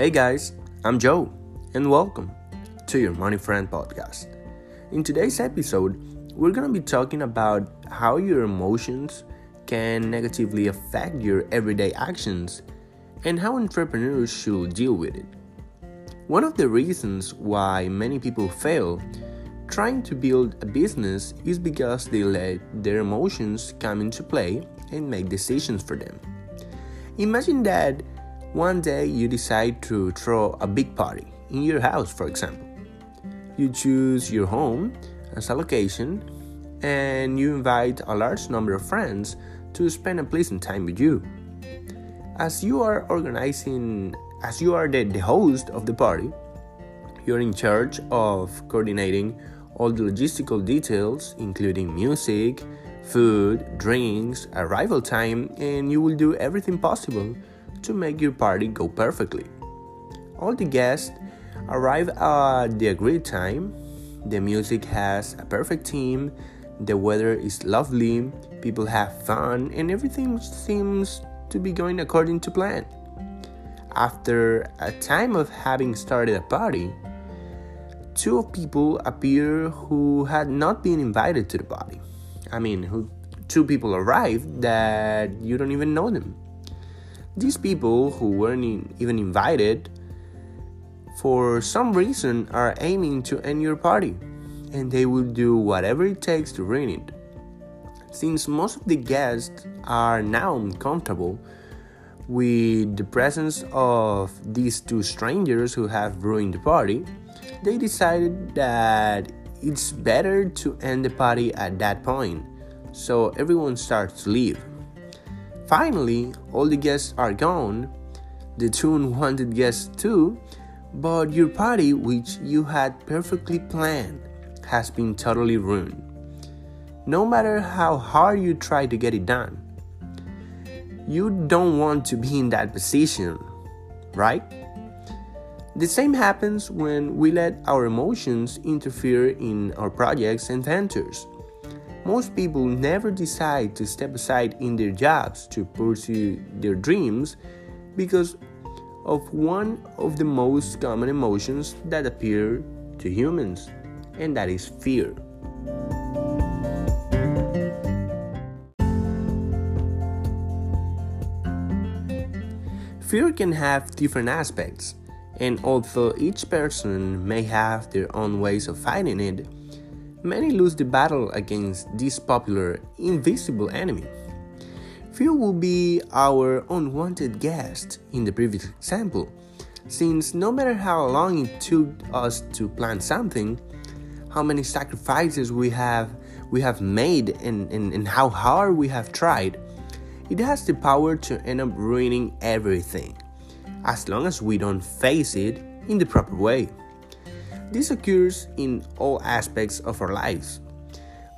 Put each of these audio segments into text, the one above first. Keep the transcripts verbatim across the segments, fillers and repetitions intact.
Hey guys, I'm Joe, and welcome to your Money Friend podcast. In today's episode, we're going to be talking about how your emotions can negatively affect your everyday actions and how entrepreneurs should deal with it. One of the reasons why many people fail trying to build a business is because they let their emotions come into play and make decisions for them. Imagine that one day you decide to throw a big party in your house, for example. You choose your home as a location and you invite a large number of friends to spend a pleasant time with you. As you are organizing, as you are the, the host of the party, you're in charge of coordinating all the logistical details, including music, food, drinks, arrival time, and you will do everything possible to make your party go perfectly. All the guests arrive at the agreed time, the music has a perfect theme, the weather is lovely, people have fun, and everything seems to be going according to plan. After a time of having started a party, two people appear who had not been invited to the party. I mean, who, two people arrived that you don't even know them. These people who weren't even invited, for some reason, are aiming to end your party, and they will do whatever it takes to ruin it. Since most of the guests are now uncomfortable with the presence of these two strangers who have ruined the party, they decided that it's better to end the party at that point, so everyone starts to leave. Finally, all the guests are gone, the two unwanted guests too, but your party, which you had perfectly planned, has been totally ruined. No matter how hard you try to get it done, you don't want to be in that position, right? The same happens when we let our emotions interfere in our projects and ventures. Most people never decide to step aside in their jobs to pursue their dreams because of one of the most common emotions that appear to humans, and that is fear. Fear can have different aspects, and although each person may have their own ways of fighting it, many lose the battle against this popular, invisible enemy. Fear will be our unwanted guest in the previous example, since no matter how long it took us to plan something, how many sacrifices we have we have made and, and, and how hard we have tried, it has the power to end up ruining everything, as long as we don't face it in the proper way. This occurs in all aspects of our lives,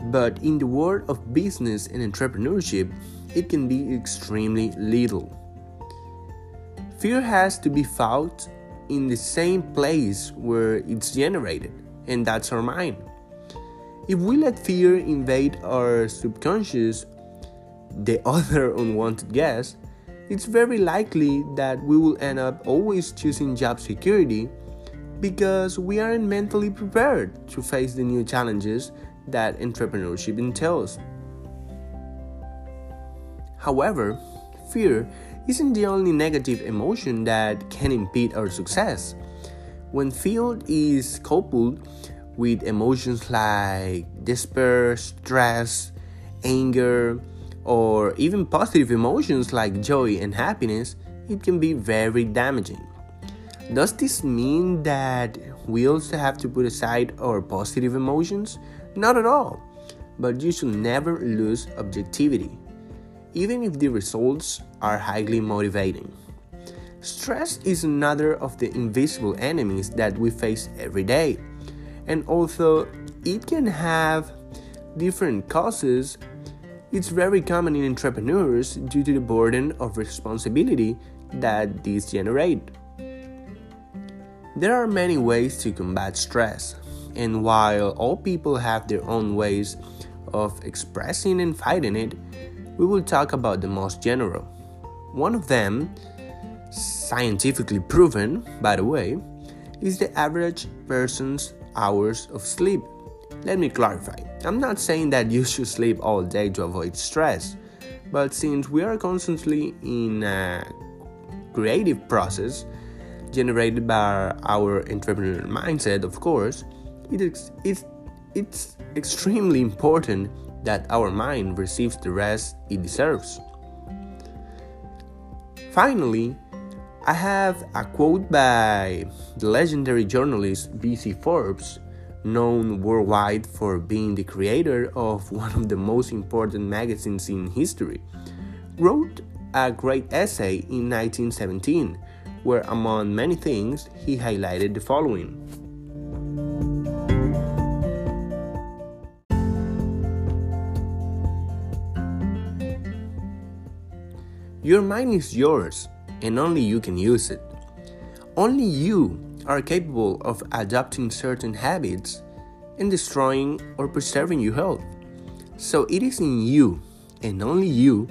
but in the world of business and entrepreneurship, it can be extremely little. Fear has to be fought in the same place where it's generated, and that's our mind. If we let fear invade our subconscious, the other unwanted guest, it's very likely that we will end up always choosing job security because we aren't mentally prepared to face the new challenges that entrepreneurship entails. However, fear isn't the only negative emotion that can impede our success. When fear is coupled with emotions like despair, stress, anger, or even positive emotions like joy and happiness, it can be very damaging. Does this mean that we also have to put aside our positive emotions? Not at all, but you should never lose objectivity, even if the results are highly motivating. Stress is another of the invisible enemies that we face every day, and although it can have different causes, it's very common in entrepreneurs due to the burden of responsibility that these generate. There are many ways to combat stress, and while all people have their own ways of expressing and fighting it, we will talk about the most general. One of them scientifically proven, by the way, is the average person's hours of sleep. Let me clarify. I'm not saying that you should sleep all day to avoid stress, but since we are constantly in a creative process generated by our entrepreneurial mindset, of course, it is, it's, it's extremely important that our mind receives the rest it deserves. Finally, I have a quote by the legendary journalist B C Forbes, known worldwide for being the creator of one of the most important magazines in history, wrote a great essay in nineteen seventeen, where among many things he highlighted the following. Your mind is yours, and only you can use it. Only you are capable of adopting certain habits and destroying or preserving your health. So it is in you, and only you,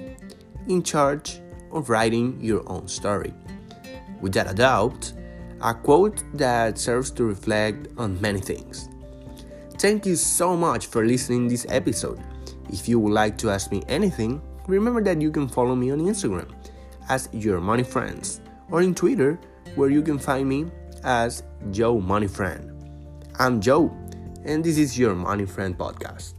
in charge of writing your own story. Without a doubt, a quote that serves to reflect on many things. Thank you so much for listening to this episode. If you would like to ask me anything, remember that you can follow me on Instagram as Your Money Friends, or in Twitter, where you can find me as Joe Money Friend. I'm Joe, and this is Your Money Friend podcast.